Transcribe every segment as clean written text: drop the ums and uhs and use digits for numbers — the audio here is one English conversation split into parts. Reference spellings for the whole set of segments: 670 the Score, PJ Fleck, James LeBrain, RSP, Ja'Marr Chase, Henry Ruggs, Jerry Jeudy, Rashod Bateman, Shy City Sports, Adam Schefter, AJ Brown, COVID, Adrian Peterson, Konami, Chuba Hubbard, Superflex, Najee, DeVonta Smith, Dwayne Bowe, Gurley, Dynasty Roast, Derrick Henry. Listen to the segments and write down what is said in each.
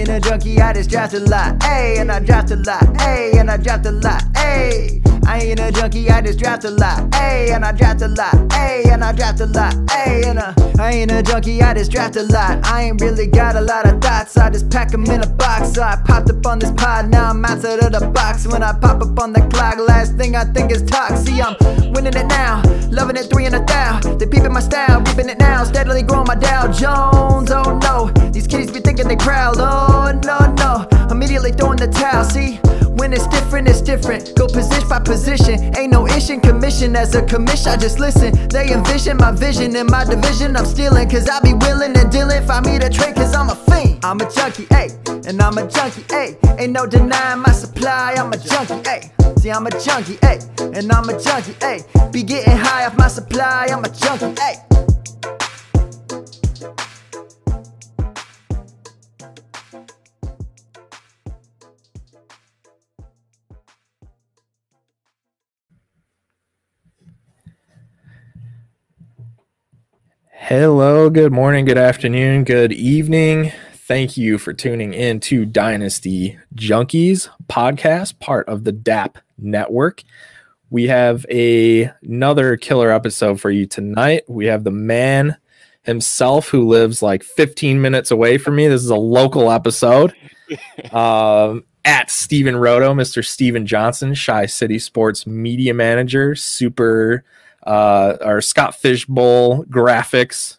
ain't a junkie, I just dropped a lot, ayy, and I dropped a lot, ayy, and I dropped a lot, ayy. I ain't a junkie, I just dropped a lot, ayy, and I dropped a lot, ayy, and I dropped a lot, ayy, and I ain't a junkie, I just dropped a lot. I ain't really got a lot of thoughts, I just pack them in a box. So I popped up on this pod, now I'm outside of the box. When I pop up on the clock, last thing I think is talk. See, I'm winning it now, loving it 3 and a thou. They peeping my style, reaping it now, steadily growing my Dow Jones. Oh no, these kiddies be thinking they proud. Oh no, no, immediately throwing the towel. See, when it's different, it's different. Go position by position. Ain't no ish in commission. As a commission, I just listen. They envision my vision. In my division, I'm stealing. Cause I be willing and dealing. Find me the trade, cause I'm a fiend. I'm a junkie, ayy. And I'm a junkie, ayy. Ain't no denying my supply. I'm a junkie, ayy. See, I'm a junkie, ayy. And I'm a junkie, ayy. Be getting high off my supply. I'm a junkie, ayy. Hello, good morning, good afternoon, good evening. Thank you for tuning in to Dynasty Junkies podcast, part of the DAP network. We have another killer episode for you tonight. We have the man himself who lives like 15 minutes away from me. This is a local episode. At Steven Roto, Mr. Steven Johnson, Shy City Sports media manager, super... our Scott Fishbowl graphics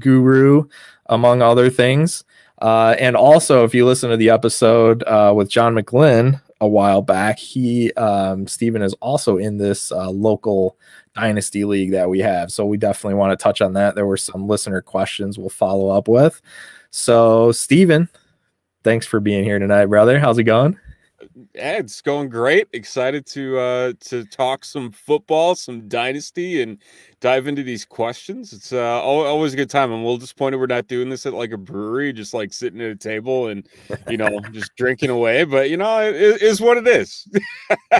guru, among other things. And also, if you listen to the episode with John McGlynn a while back, Steven is also in this local dynasty league that we have. So we definitely want to touch on that. There were some listener questions we'll follow up with. So Steven, thanks for being here tonight, brother. How's it going? It's going great. Excited to talk some football, some dynasty, and dive into these questions. It's always a good time. I'm a little disappointed we're not doing this at like a brewery, just like sitting at a table and, you know, just drinking away. But, you know, it is what it is.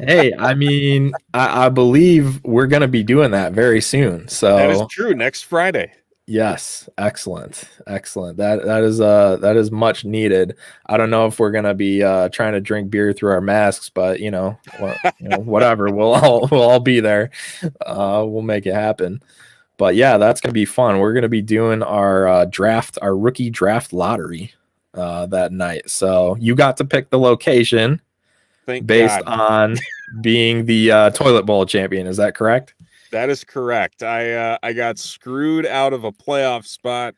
Hey, I mean, I believe we're going to be doing that very soon. So that is true. Next Friday. Yes, excellent. That is much needed. I don't know if we're gonna be trying to drink beer through our masks, but you know, whatever. We'll all be there. We'll make it happen. But yeah, that's gonna be fun. We're gonna be doing our rookie draft lottery that night. So you got to pick the location based on being the toilet bowl champion. Is that correct? That is correct. I got screwed out of a playoff spot,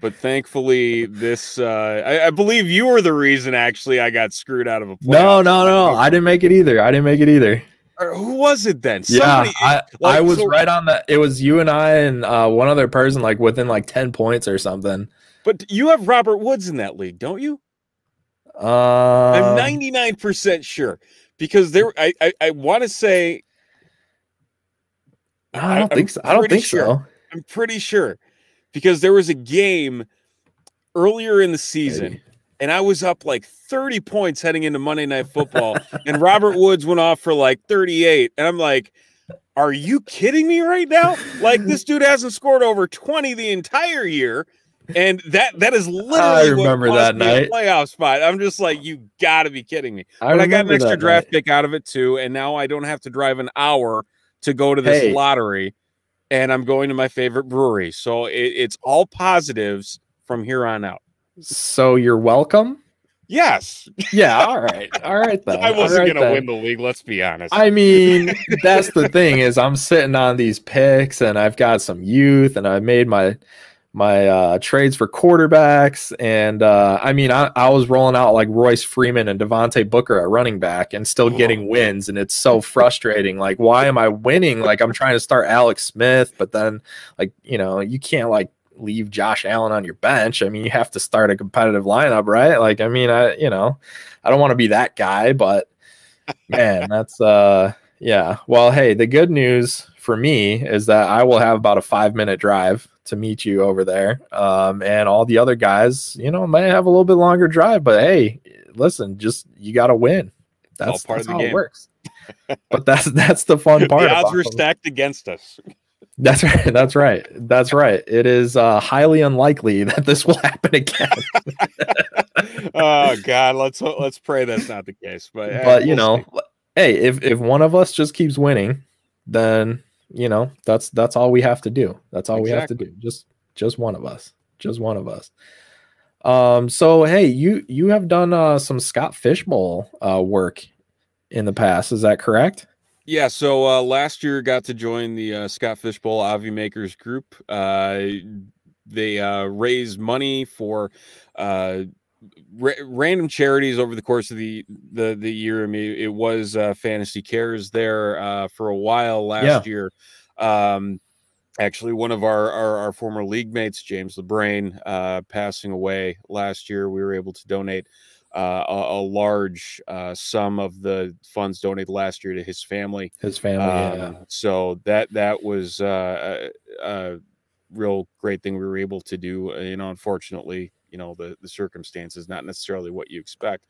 but thankfully this I believe you were the reason actually I got screwed out of a playoff. No. I didn't make it either. Or who was it then? Somebody, yeah, I was right on that. It was you and I and one other person like within like 10 points or something. But you have Robert Woods in that league, don't you? I'm 99% sure because there I want to say I don't think so. I'm pretty sure because there was a game earlier in the season and I was up like 30 points heading into Monday Night Football and Robert Woods went off for like 38. And I'm like, are you kidding me right now? Like this dude hasn't scored over 20 the entire year. And that is literally I remember what that night playoff spot. I'm just like, you got to be kidding me. But I got an extra draft pick out of it too. And now I don't have to drive an hour to go to this lottery, and I'm going to my favorite brewery. So it's all positives from here on out. So you're welcome? Yes. Yeah, all right. All right, though. I wasn't going to win the league, let's be honest. I mean, that's the thing is I'm sitting on these picks, and I've got some youth, and I made my trades for quarterbacks, and I mean, I was rolling out like Royce Freeman and Devontae Booker at running back and still getting wins, and it's so frustrating. Like, why am I winning? Like, I'm trying to start Alex Smith, but then, like, you know, you can't like leave Josh Allen on your bench. I mean, you have to start a competitive lineup, right? Like, I mean, I don't want to be that guy, but man, that's yeah. Well, hey, the good news for me is that I will have about a 5-minute drive to meet you over there. And all the other guys, you know, might have a little bit longer drive, but hey, listen, just, you got to win. That's part of the game. It works. But that's the fun part. The odds were stacked against us. That's right. That's right. That's right. It is highly unlikely that this will happen again. Oh God, let's pray that's not the case. But you know, hey, if one of us just keeps winning, then you know that's all we have to do. That's all we have to do. Just one of us. Just one of us. So hey, you have done some Scott Fishbowl work in the past. Is that correct? Yeah, so last year got to join the Scott Fishbowl Avi Makers group. They raise money for random charities over the course of the year. I mean, it was Fantasy Cares there for a while last year. Actually, one of our former league mates, James LeBrain, passing away last year, we were able to donate a large sum of the funds donated last year to his family. So that was a real great thing we were able to do. You know, unfortunately, you know, the circumstances, not necessarily what you expect.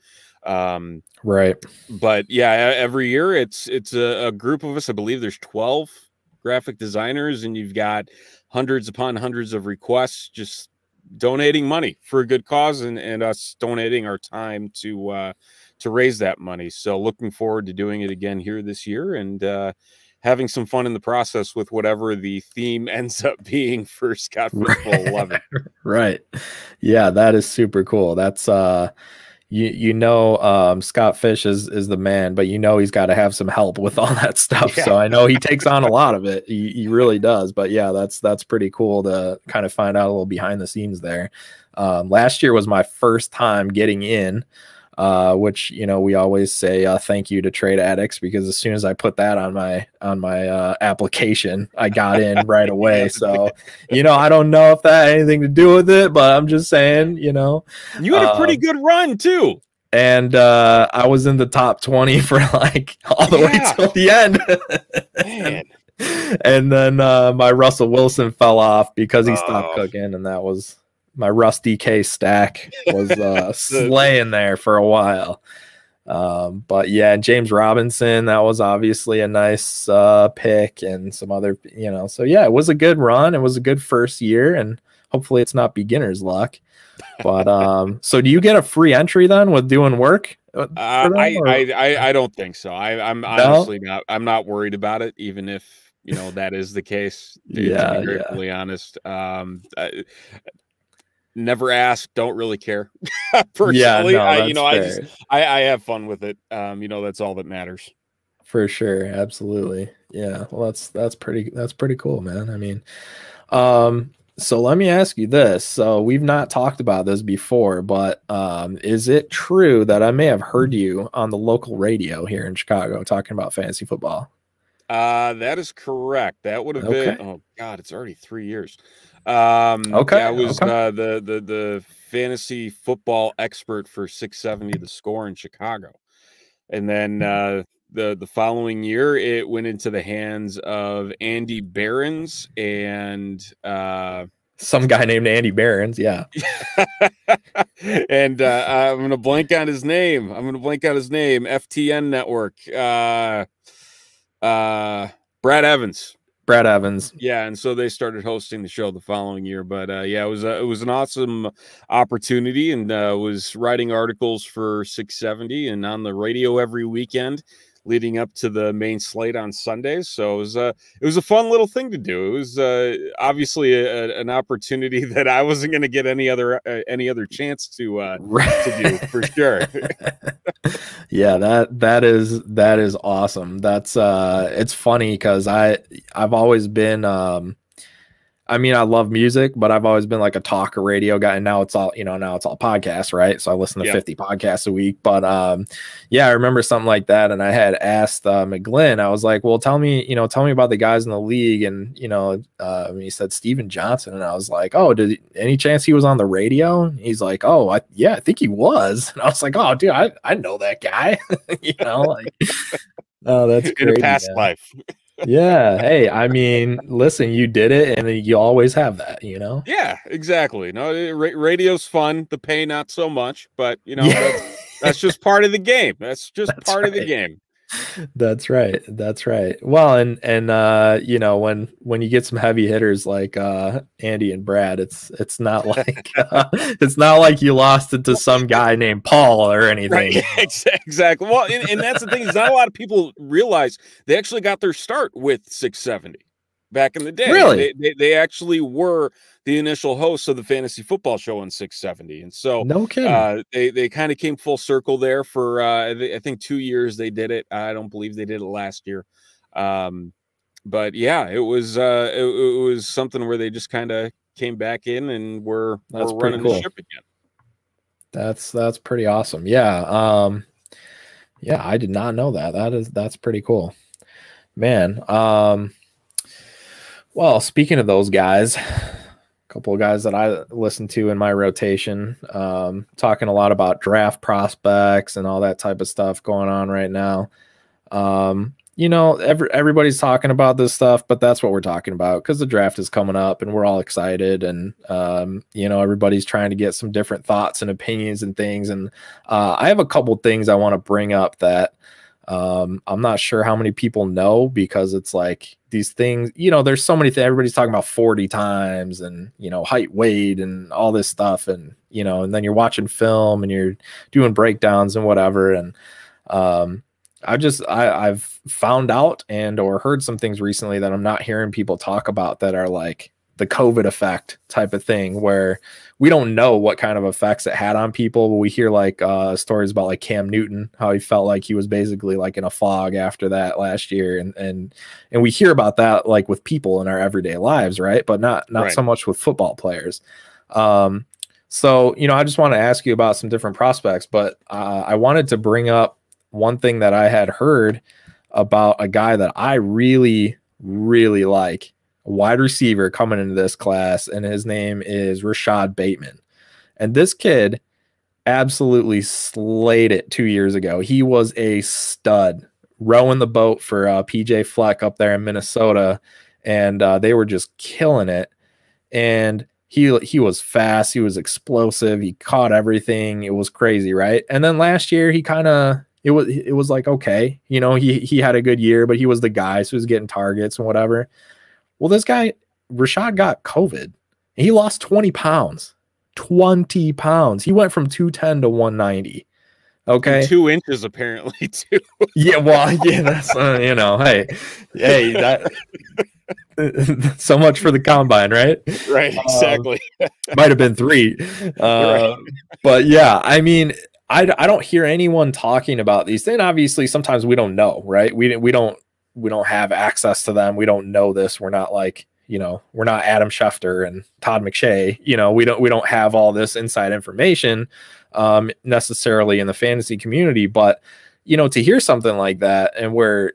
Right. But yeah, every year it's a group of us. I believe there's 12 graphic designers, and you've got hundreds upon hundreds of requests just donating money for a good cause, and us donating our time to raise that money. So looking forward to doing it again here this year, and having some fun in the process with whatever the theme ends up being for Scott Fishbowl 11. Right. Yeah, that is super cool. That's you know, Scott Fish is the man, but you know he's got to have some help with all that stuff. Yeah. So I know he takes on a lot of it. He really does. But yeah, that's pretty cool to kind of find out a little behind the scenes there. Last year was my first time getting in, which, you know, we always say thank you to Trade Addicts, because as soon as I put that on my application, I got in right away. So, you know, I don't know if that had anything to do with it, but I'm just saying, you know, you had a pretty good run too. And I was in the top 20 for like all the way till the end. Man. And then my Russell Wilson fell off because he stopped cooking, and that was my Rusty K stack was slaying there for a while. But yeah, James Robinson, that was obviously a nice pick, and some other, you know. So yeah, it was a good run. It was a good first year, and hopefully it's not beginner's luck. But so do you get a free entry then with doing work? I don't think so. I'm honestly not. I'm not worried about it, even if, you know, that is the case. To be gratefully honest. Never ask, don't really care. Personally, I have fun with it. You know, that's all that matters. For sure, absolutely. Yeah, well, that's pretty cool, man. I mean, so let me ask you this. So we've not talked about this before, but is it true that I may have heard you on the local radio here in Chicago talking about fantasy football? That is correct. That would have been, oh God, it's already 3 years. I was the fantasy football expert for 670 The Score in Chicago, and then the following year it went into the hands of Andy Behrens and some guy named Andy Behrens, yeah. And I'm gonna blank on his name. FTN Network. Brad Evans. Yeah, and so they started hosting the show the following year. But yeah, it was an awesome opportunity, and was writing articles for 670 and on the radio every weekend leading up to the main slate on Sundays. So it was a fun little thing to do. It was obviously an opportunity that I wasn't going to get any other chance to do, for sure. Yeah, that is awesome. That's it's funny because I've always been I mean, I love music, but I've always been like a talk or radio guy. And now it's all, you know, podcasts, right? So I listen to 50 podcasts a week. But yeah, I remember something like that. And I had asked McGlynn, I was like, well, tell me about the guys in the league. And, you know, he said Steven Johnson. And I was like, oh, any chance he was on the radio? And he's like, oh, yeah, I think he was. And I was like, oh, dude, I know that guy. You know, like, oh, that's in a past life. Yeah. Hey, I mean, listen, you did it, and you always have that, you know? Yeah, exactly. No, radio's fun. The pay, not so much, but you know, that's just part of the game. That's part of the game. That's right. That's right. Well, and you know, when you get some heavy hitters like Andy and Brad, it's not like it's not like you lost it to some guy named Paul or anything. Right. Exactly. Well, and that's the thing, is not a lot of people realize they actually got their start with 670 back in the day. Really? They actually were the initial hosts of the Fantasy Football Show on 670. And so no kidding. They kind of came full circle there for, I think 2 years they did it. I don't believe they did it last year. But yeah, it was something where they just kind of came back in and were running cool. The ship again. That's pretty awesome. Yeah. Yeah, I did not know that. That's pretty cool, man. Well, speaking of those guys, couple of guys that I listen to in my rotation, talking a lot about draft prospects and all that type of stuff going on right now. You know, everybody's talking about this stuff, but that's what we're talking about because the draft is coming up and we're all excited, and you know, everybody's trying to get some different thoughts and opinions and things. And I have a couple things I want to bring up that I'm not sure how many people know, because it's like these things, you know, there's so many things. Everybody's talking about 40 times and, you know, height, weight and all this stuff. And, you know, and then you're watching film and you're doing breakdowns and whatever. And, I've found out and, or heard some things recently that I'm not hearing people talk about that are like the COVID effect type of thing, where we don't know what kind of effects it had on people. But we hear like stories about like Cam Newton, how he felt like he was basically like in a fog after that last year. And we hear about that like with people in our everyday lives. Right. But not right. So much with football players. So, you know, I just want to ask you about some different prospects, but I wanted to bring up one thing that I had heard about a guy that I really, really like. Wide receiver coming into this class, and his name is Rashod Bateman. And this kid absolutely slayed it 2 years ago. He was a stud, rowing the boat for PJ Fleck up there in Minnesota, and they were just killing it. And he was fast, he was explosive, he caught everything. It was crazy, right? And then last year he kind of it was like, okay, you know, he had a good year, but he was the guy, so he was getting targets and whatever. Well, this guy, Rashod, got COVID. And he lost 20 pounds. 20 pounds. He went from 210 to 190. Okay. And 2 inches, apparently, too. Yeah, well, yeah, that's, you know, hey, that, so much for the combine, right? Right, exactly. Might have been 3. Right. But, yeah, I mean, I don't hear anyone talking about these things. Obviously, sometimes we don't know, right? We don't have access to them. We don't know this. We're not like, you know, we're not Adam Schefter and Todd McShay, you know, we don't have all this inside information necessarily in the fantasy community, but you know, to hear something like that, and where,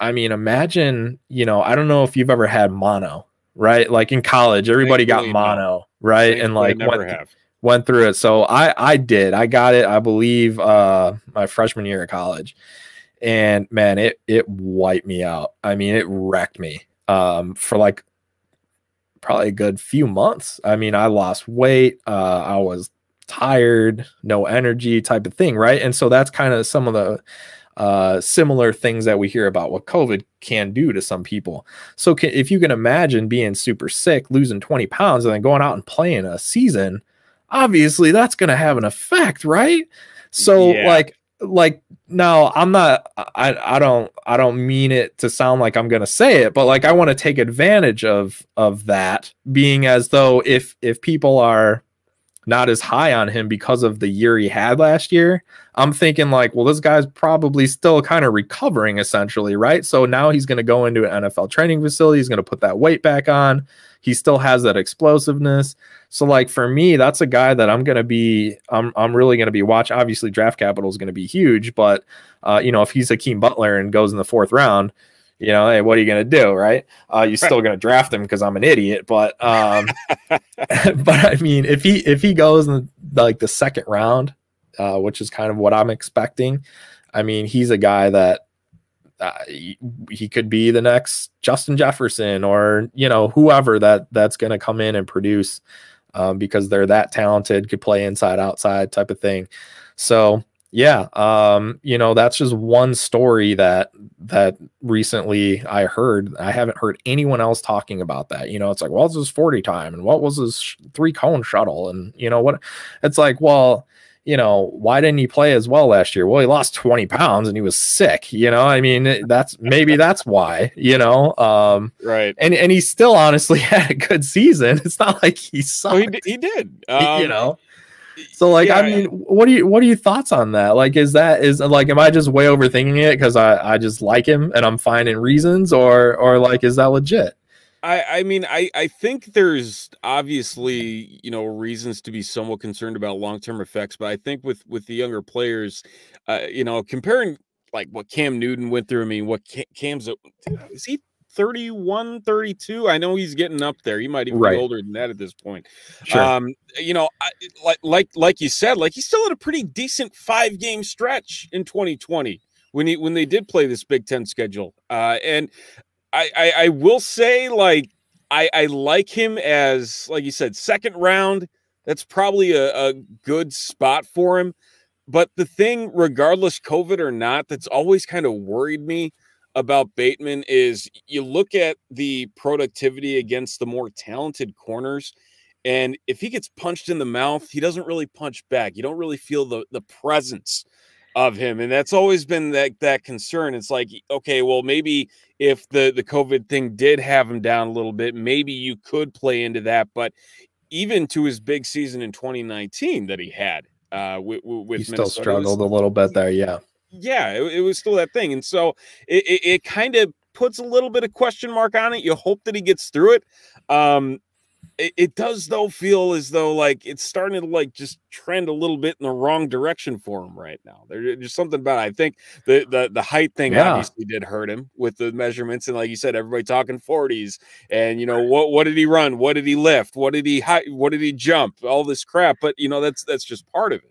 I mean, imagine, you know, I don't know if you've ever had mono, right? Like in college, everybody got mono, right? And like went through it. So I did, I got it, I believe my freshman year of college. And man, it wiped me out. I mean, it wrecked me for like probably a good few months. I mean, I lost weight. I was tired, no energy type of thing, right? And so that's kind of some of the similar things that we hear about what COVID can do to some people. So if you can imagine being super sick, losing 20 pounds, and then going out and playing a season, obviously that's going to have an effect, right? So yeah. Like no, I'm not, I don't mean it to sound like I'm gonna say it, but like I want to take advantage of that being as though if people are not as high on him because of the year he had last year, I'm thinking like, well, this guy's probably still kind of recovering essentially, right? So now he's going to go into an NFL training facility. He's going to put that weight back on. He still has that explosiveness. So like for me, that's a guy that I'm really going to be watching. Obviously draft capital is going to be huge, but you know, if he's Akeem Butler and goes in the 4th round, you know, hey, what are you going to do? Right. You're still going to draft him because I'm an idiot. But, but I mean, if he goes in like the 2nd round, which is kind of what I'm expecting. I mean, he's a guy that he could be the next Justin Jefferson or, you know, whoever that's going to come in and produce because they're that talented, could play inside, outside type of thing. So, Yeah, you know, that's just one story that recently I heard. I haven't heard anyone else talking about that. You know, it's like, well, this was 40 time, and what was his 3-cone shuttle, and you know what? It's like, well, you know, why didn't he play as well last year? Well, he lost 20 pounds and he was sick. You know, I mean, that's why, you know, right. And he still honestly had a good season. It's not like he sucked. Well, he did, you know. So like, yeah, I mean, what are your thoughts on that? Like, is like, am I just way overthinking it? Cause I just like him and I'm finding reasons, or like, is that legit? I mean, I think there's obviously, you know, reasons to be somewhat concerned about long-term effects, but I think with the younger players, you know, comparing like what Cam Newton went through, I mean, what Cam's, is he 31, 32? I know he's getting up there. He might even be older than that at this point. Sure. You know, like you said, like he still had a pretty decent 5-game stretch in 2020 when they did play this Big Ten schedule. And I will say, like, I like him as, like you said, 2nd round. That's probably a good spot for him. But the thing, regardless COVID or not, that's always kind of worried me about Bateman is you look at the productivity against the more talented corners, and if he gets punched in the mouth, he doesn't really punch back. You don't really feel the presence of him, and that's always been that concern. It's like, okay, well, maybe if the COVID thing did have him down a little bit, maybe you could play into that. But even to his big season in 2019 that he had with he Minnesota, still struggled a little bit there. Yeah, it was still that thing, and so it kind of puts a little bit of question mark on it. You hope that he gets through it. It does though feel as though like it's starting to like just trend a little bit in the wrong direction for him right now. There's something about it. I think the height thing obviously did hurt him with the measurements, and like you said, everybody talking 40s, and you know what did he run? What did he lift? What did he what did he jump? All this crap, but you know that's just part of it.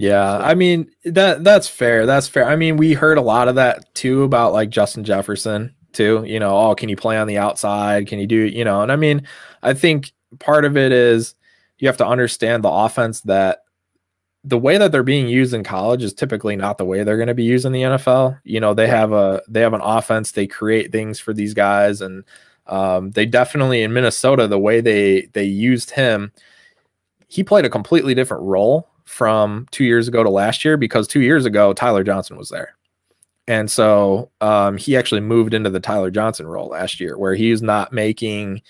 Yeah, I mean that's fair. That's fair. I mean, we heard a lot of that too about like Justin Jefferson too, you know, oh, can you play on the outside? Can you do, you know, and I mean, I think part of it is you have to understand the offense that the way that they're being used in college is typically not the way they're going to be used in the NFL. You know, they have an offense, they create things for these guys, and they definitely in Minnesota, the way they used him, he played a completely different role from 2 years ago to last year, because 2 years ago Tyler Johnson was there. And so he actually moved into the Tyler Johnson role last year, where he's not making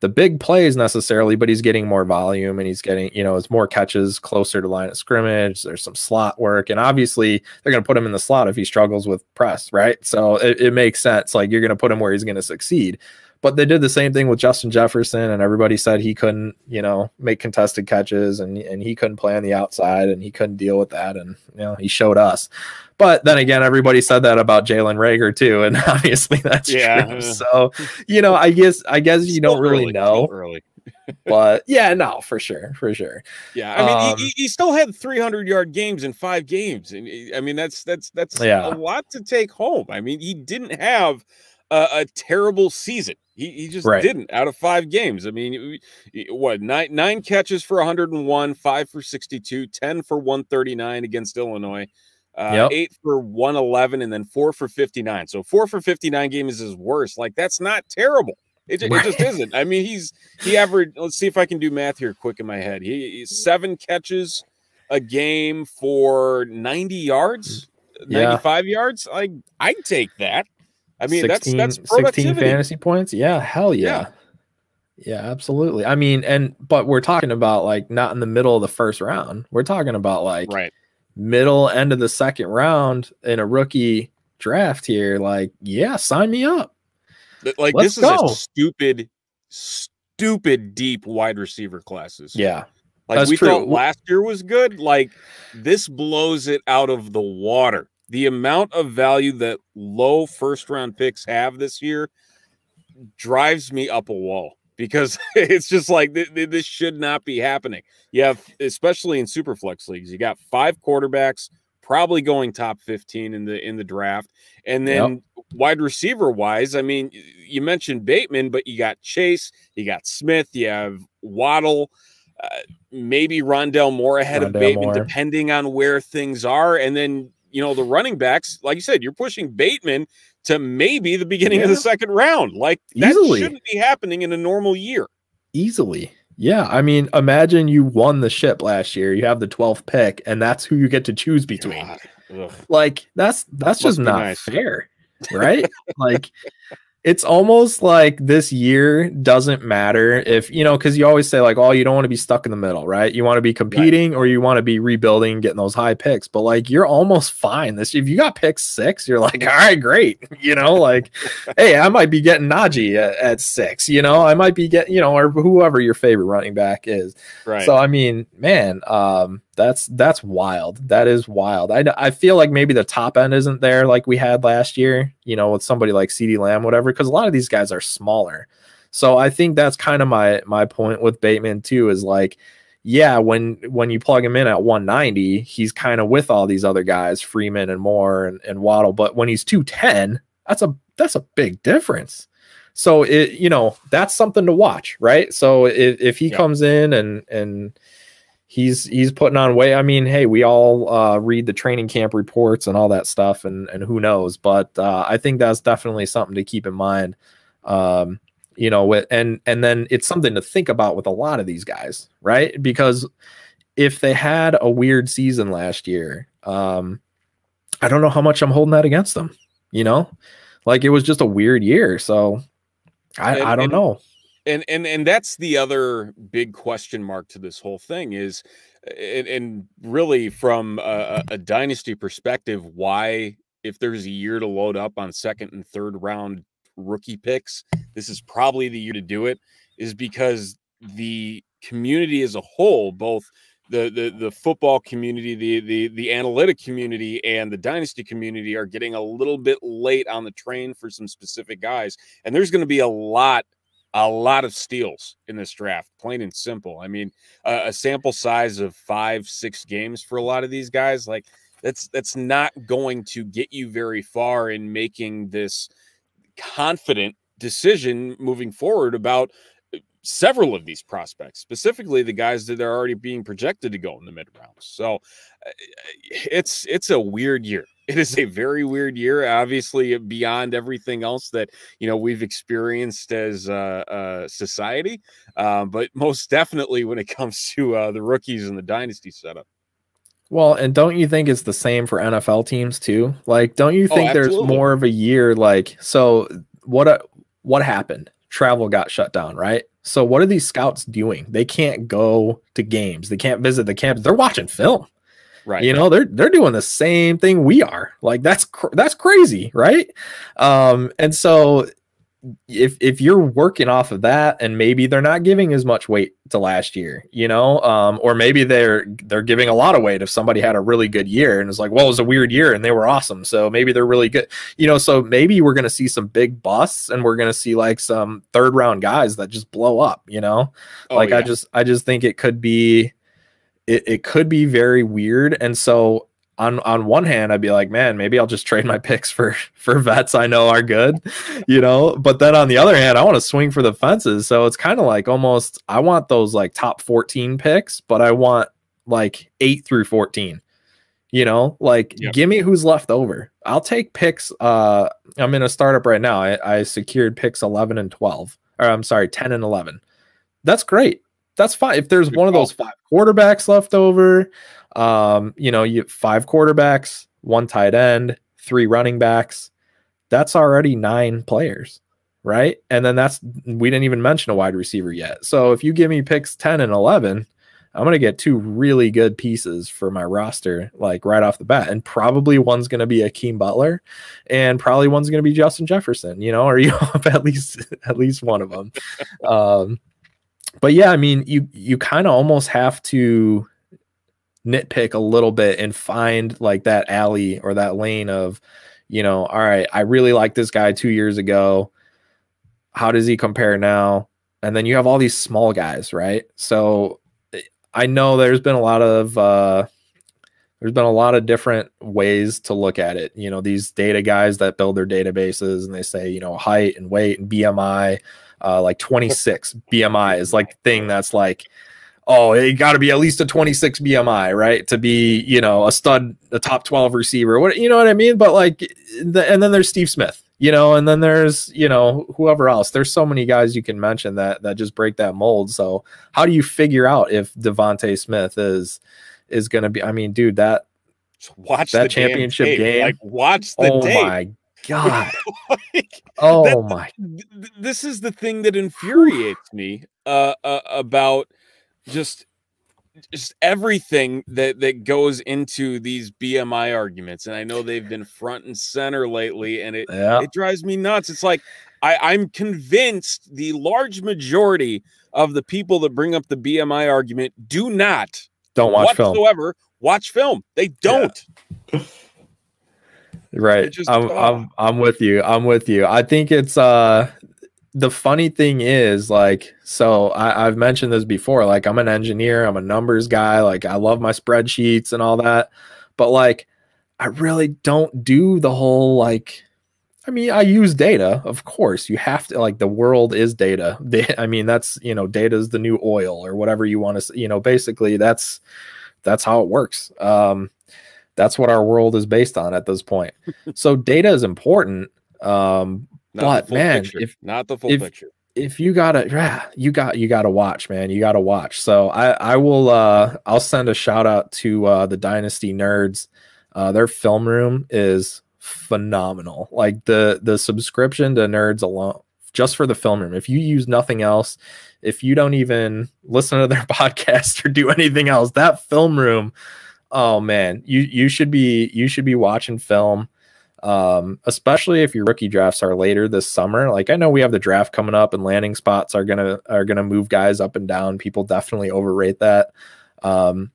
the big plays necessarily, but he's getting more volume, and he's getting, you know, it's more catches closer to line of scrimmage. There's some slot work, and obviously they're going to put him in the slot if he struggles with press, right? So it makes sense. Like, you're going to put him where he's going to succeed. But they did the same thing with Justin Jefferson, and everybody said he couldn't, you know, make contested catches, and he couldn't play on the outside, and he couldn't deal with that. And, you know, he showed us. But then again, everybody said that about Jaylen Rager too. And obviously that's true. So, you know, I guess you don't really know. But yeah, no, for sure. Yeah. I mean, he still had 300-yard games in 5 games. And I mean, that's a lot to take home. I mean, he didn't have a terrible season. He just didn't, out of 5 games. I mean, what, 9 catches for 101, 5 for 62, 10 for 139 against Illinois, 8 for 111, and then 4 for 59. So 4 for 59 game is his worst. Like, that's not terrible. It just isn't. I mean, he averaged, let's see if I can do math here quick in my head. He's 7 catches a game for 90 yards, 95 yards. Like, I'd take that. I mean, 16, that's 16 fantasy points. Yeah, hell yeah. Yeah, absolutely. I mean, but we're talking about like not in the middle of the 1st round. We're talking about like middle end of the 2nd round in a rookie draft here. Like, yeah, sign me up. Like, let's this go. Is a stupid deep wide receiver classes. Yeah. Like, we thought last year was good. Like, this blows it out of the water. The amount of value that low 1st round picks have this year drives me up a wall, because it's just like this should not be happening. Yeah, especially in Superflex leagues, you got 5 quarterbacks probably going top 15 in the draft, and then wide receiver wise, I mean, you mentioned Bateman, but you got Chase, you got Smith, you have Waddle. maybe Rondell Moore ahead of Bateman, depending on where things are. And then, you know, the running backs, like you said, you're pushing Bateman to maybe the beginning of the second round. Like, that shouldn't be happening in a normal year. Easily. Yeah. I mean, imagine you won the ship last year. You have the 12th pick, and that's who you get to choose between. Like, that's just not fair, right? Like, it's almost like this year doesn't matter if, you know, because you always say, like, oh, you don't want to be stuck in the middle, right? You want to be competing or you want to be rebuilding, getting those high picks. But, like, you're almost fine. This, if you got pick 6, you're like, all right, great. You know, like, hey, I might be getting Najee at 6, you know, I might be getting, you know, or whoever your favorite running back is. Right. So, I mean, man, that's wild. That is wild. I feel like maybe the top end isn't there like we had last year, you know, with somebody like CeeDee Lamb, whatever, because a lot of these guys are smaller. So I think that's kind of my point with Bateman too, is like, yeah, when you plug him in at 190, he's kind of with all these other guys, Freeman and Moore and Waddle. But when he's 210, that's a big difference. So it, you know, that's something to watch, right? So if he comes in and he's putting on weight. I mean, hey, we all read the training camp reports and all that stuff, and who knows? But I think that's definitely something to keep in mind. You know, and then it's something to think about with a lot of these guys, right? Because if they had a weird season last year, I don't know how much I'm holding that against them. You know, like, it was just a weird year, so I don't know. And that's the other big question mark to this whole thing is, and really from a dynasty perspective, why, if there's a year to load up on second and third round rookie picks, this is probably the year to do it, is because the community as a whole, both the football community, the analytic community, and the dynasty community are getting a little bit late on the train for some specific guys. And there's going to be a lot of steals in this draft, plain and simple. I mean, a sample size of 5-6 games for a lot of these guys, like, that's not going to get you very far in making this confident decision moving forward about several of these prospects, specifically the guys that are already being projected to go in the mid rounds. So it's a weird year. It is a very weird year, obviously, beyond everything else that, you know, we've experienced as a society, but most definitely when it comes to the rookies and the dynasty setup. Well, and don't you think it's the same for NFL teams too? Like, don't you think there's more of a year? Like, so what happened? Travel got shut down, right? So what are these scouts doing? They can't go to games. They can't visit the camps. They're watching film. Right. You know, they're doing the same thing we are. Like, that's crazy, right? And so if you're working off of that, and maybe they're not giving as much weight to last year, you know, or maybe they're giving a lot of weight if somebody had a really good year and it's like, well, it was a weird year and they were awesome, so maybe they're really good, you know. So maybe we're going to see some big busts, and we're going to see like some third round guys that just blow up, you know. Like, I just think it could be it could be very weird. And so on one hand, I'd be like, man, maybe I'll just trade my picks for vets I know are good, you know. But then on the other hand, I want to swing for the fences. So it's kind of like, almost, I want those like top 14 picks, but I want like 8 through 14, you know, like, give me who's left over. I'll take picks. I'm in a startup right now. I secured picks 11 and 12, or I'm sorry, 10 and 11. That's great. That's fine. If there's one of those 5 quarterbacks left over, you know, you have 5 quarterbacks, 1 tight end, 3 running backs, that's already 9 players, right? And then we didn't even mention a wide receiver yet. So if you give me picks 10 and 11, I'm going to get 2 really good pieces for my roster, like, right off the bat. And probably one's going to be Akeem Butler, and probably one's going to be Justin Jefferson, you know, or you have at least one of them. But yeah, I mean, you kind of almost have to nitpick a little bit and find like that alley or that lane of, you know, all right, I really liked this guy 2 years ago. How does he compare now? And then you have all these small guys, right? So I know there's been a lot of different ways to look at it. You know, these data guys that build their databases, and they say, you know, height and weight and BMI, like 26 BMI is like thing that's like, oh, it got to be at least a 26 BMI, right, to be, you know, a stud, a top 12 receiver. What, you know what I mean? But like, and then there's Steve Smith, you know, and then there's, you know, whoever else. There's so many guys you can mention that just break that mold. So how do you figure out if DeVonta Smith is going to be? I mean, dude, that watch that championship game. Like, watch the Oh my God. Like, oh that, my. This is the thing that infuriates me about just everything that goes into these BMI arguments. And I know they've been front and center lately, and it drives me nuts. It's like, I'm convinced the large majority of the people that bring up the BMI argument don't watch whatsoever film. Watch film. They don't. Yeah. Right. Just, I'm with you. I'm with you. I think it's, the funny thing is, like, so I've mentioned this before, like, I'm an engineer, I'm a numbers guy, like, I love my spreadsheets and all that, but like, I really don't do the whole, like, I mean, I use data, of course, you have to, like, the world is data. I mean, that's, you know, data is the new oil or whatever you want to, you know, basically that's how it works. That's what our world is based on at this point. So data is important. But man, not the full picture. If you gotta, you gotta watch, man. You gotta watch. So I will, I'll send a shout out to the Dynasty Nerds. Their film room is phenomenal. Like the subscription to Nerds alone, just for the film room. If you use nothing else, if you don't even listen to their podcast or do anything else, that film room, oh man, you should be watching film. Especially if your rookie drafts are later this summer. Like I know we have the draft coming up and landing spots are gonna move guys up and down. People definitely overrate that. And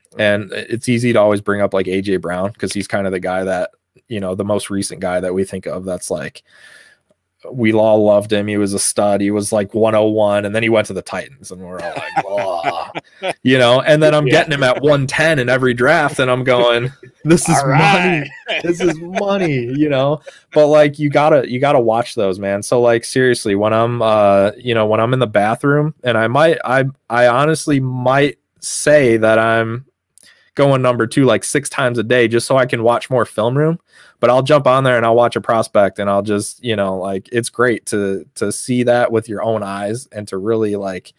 it's easy to always bring up like AJ Brown, because he's kind of the guy that, you know, the most recent guy that we think of that's like, we all loved him. He was a stud. He was like 101, and then he went to the Titans, and we're all like, oh, you know. And then I'm getting him at 110 in every draft, and I'm going, "This is money. This is money," you know. But like, you gotta watch those, man. So like, seriously, when I'm, you know, when I'm in the bathroom, and I honestly might say that I'm going number two like 6 times a day just so I can watch more film room. But I'll jump on there and I'll watch a prospect, and I'll just, you know, like, it's great to see that with your own eyes, and to really like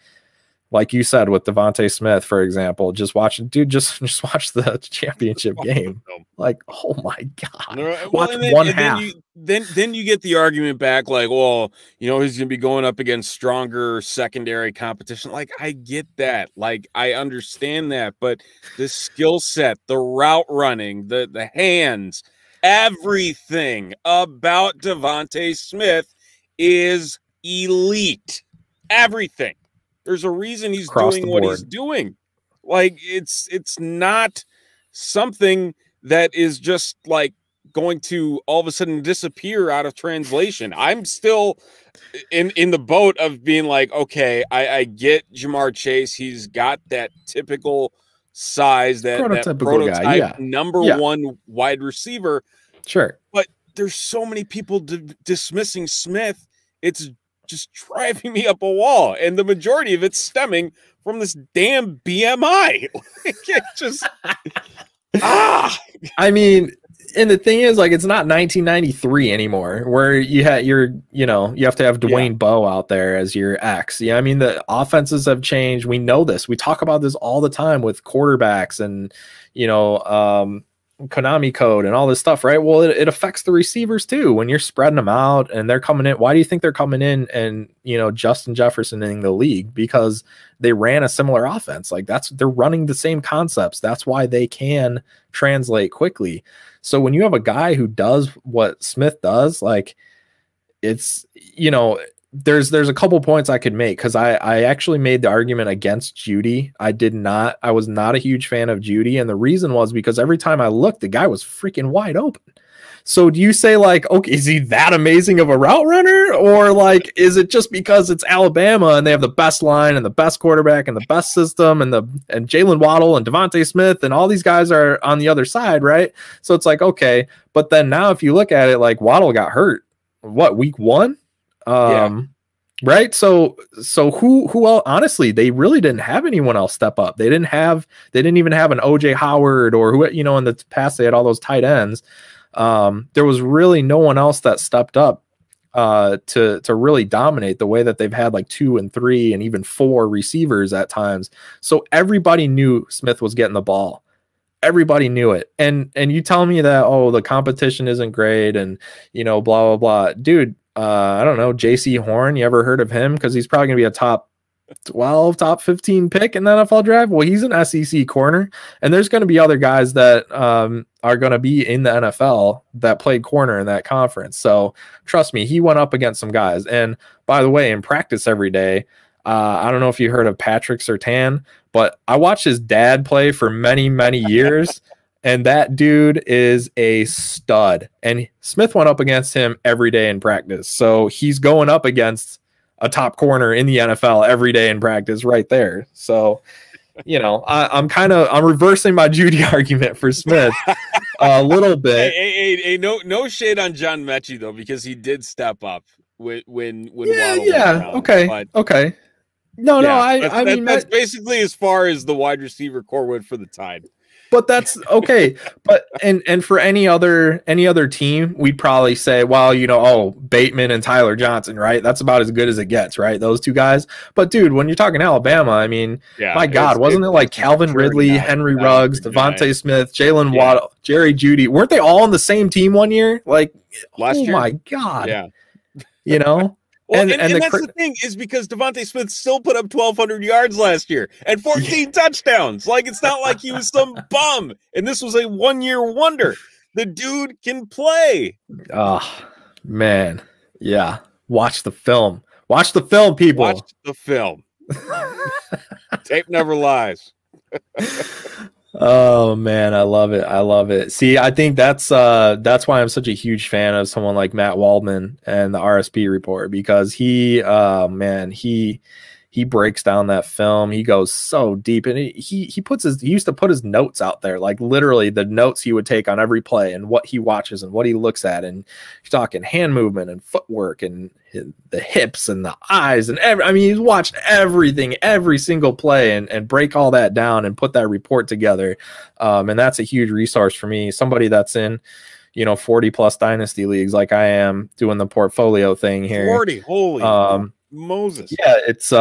you said with DeVonta Smith, for example, just watch, dude, just watch the championship game. Like, oh my God. Well, watch then, one half. Then you get the argument back like, well, you know, he's going to be going up against stronger secondary competition. Like, I get that. Like, I understand that, but the skill set, the route running, the hands, everything about DeVonta Smith is elite. Everything. There's a reason he's doing what he's doing. Like, it's not something that is just like going to all of a sudden disappear out of translation. I'm still in the boat of being like, okay, I get Ja'Marr Chase. He's got that typical size, that prototype guy, yeah. number one wide receiver. Sure. But there's so many people dismissing Smith. It's just driving me up a wall, and the majority of it's stemming from this damn BMI. It just I mean, and the thing is, like, it's not 1993 anymore where you have to have Dwayne Bowe out there as your ex. Yeah, I mean, the offenses have changed. We know this. We talk about this all the time with quarterbacks and, you know, Konami code and all this stuff, right? Well, it affects the receivers too. When you're spreading them out and they're coming in, why do you think they're coming in and, you know, Justin Jefferson in the league? Because they ran a similar offense. Like, they're running the same concepts. That's why they can translate quickly. So when you have a guy who does what Smith does, like, it's, you know, there's a couple points I could make, because I actually made the argument against Judy. I was not a huge fan of Judy, and the reason was because every time I looked, the guy was freaking wide open. So do you say like, okay, is he that amazing of a route runner, or like, is it just because it's Alabama and they have the best line and the best quarterback and the best system and Jaylen Waddle and DeVonta Smith and all these guys are on the other side, right? So it's like, okay, but then now if you look at it, like, Waddle got hurt, what, week 1? Right. So who else? Honestly, they really didn't have anyone else step up. They didn't even have an OJ Howard or who, you know, in the past, they had all those tight ends. There was really no one else that stepped up to really dominate the way that they've had like 2 and 3 and even 4 receivers at times. So everybody knew Smith was getting the ball. Everybody knew it. And you tell me that, oh, the competition isn't great and, you know, blah, blah, blah. Dude, I don't know, JC Horn, you ever heard of him? Because he's probably going to be a top 12, top 15 pick in the NFL draft. Well, he's an SEC corner, and there's going to be other guys that are going to be in the NFL that played corner in that conference. So trust me, he went up against some guys. And by the way, in practice every day, I don't know if you heard of Patrick Surtain, but I watched his dad play for many, many years. And that dude is a stud. And Smith went up against him every day in practice. So he's going up against a top corner in the NFL every day in practice right there. So, you know, I'm reversing my Judy argument for Smith a little bit. Hey, no shade on John Mechie, though, because he did step up when Waddle went around, okay. But okay. I mean that's basically as far as the wide receiver core went for the Tide. But that's okay. But and for any other team, we'd probably say, well, you know, oh, Bateman and Tyler Johnson, right? That's about as good as it gets, right? Those two guys. But dude, when you're talking Alabama, I mean, my God, wasn't it like Calvin Ridley, Henry Ruggs, DeVonta Smith, Jaylen Waddle, Jerry Jeudy? Weren't they all on the same team one year? Like last year? Oh my God. Yeah. You know? Well, and that's the thing is because DeVonta Smith still put up 1,200 yards last year and 14 touchdowns. Like, it's not like he was some bum. And this was a one-year wonder. The dude can play. Oh, man. Yeah. Watch the film. Watch the film, people. Watch the film. Tape never lies. Oh man, I love it. I love it. See, I think that's why I'm such a huge fan of someone like Matt Waldman and the RSP report, because he breaks down that film. He goes so deep, and he used to put his notes out there, like literally the notes he would take on every play and what he watches and what he looks at. And he's talking hand movement and footwork and the hips and the eyes and he's watched everything, every single play, and break all that down and put that report together. And that's a huge resource for me. Somebody that's in, you know, 40+ dynasty leagues, like I am doing the portfolio thing here. 40, holy. Moses. Yeah, it's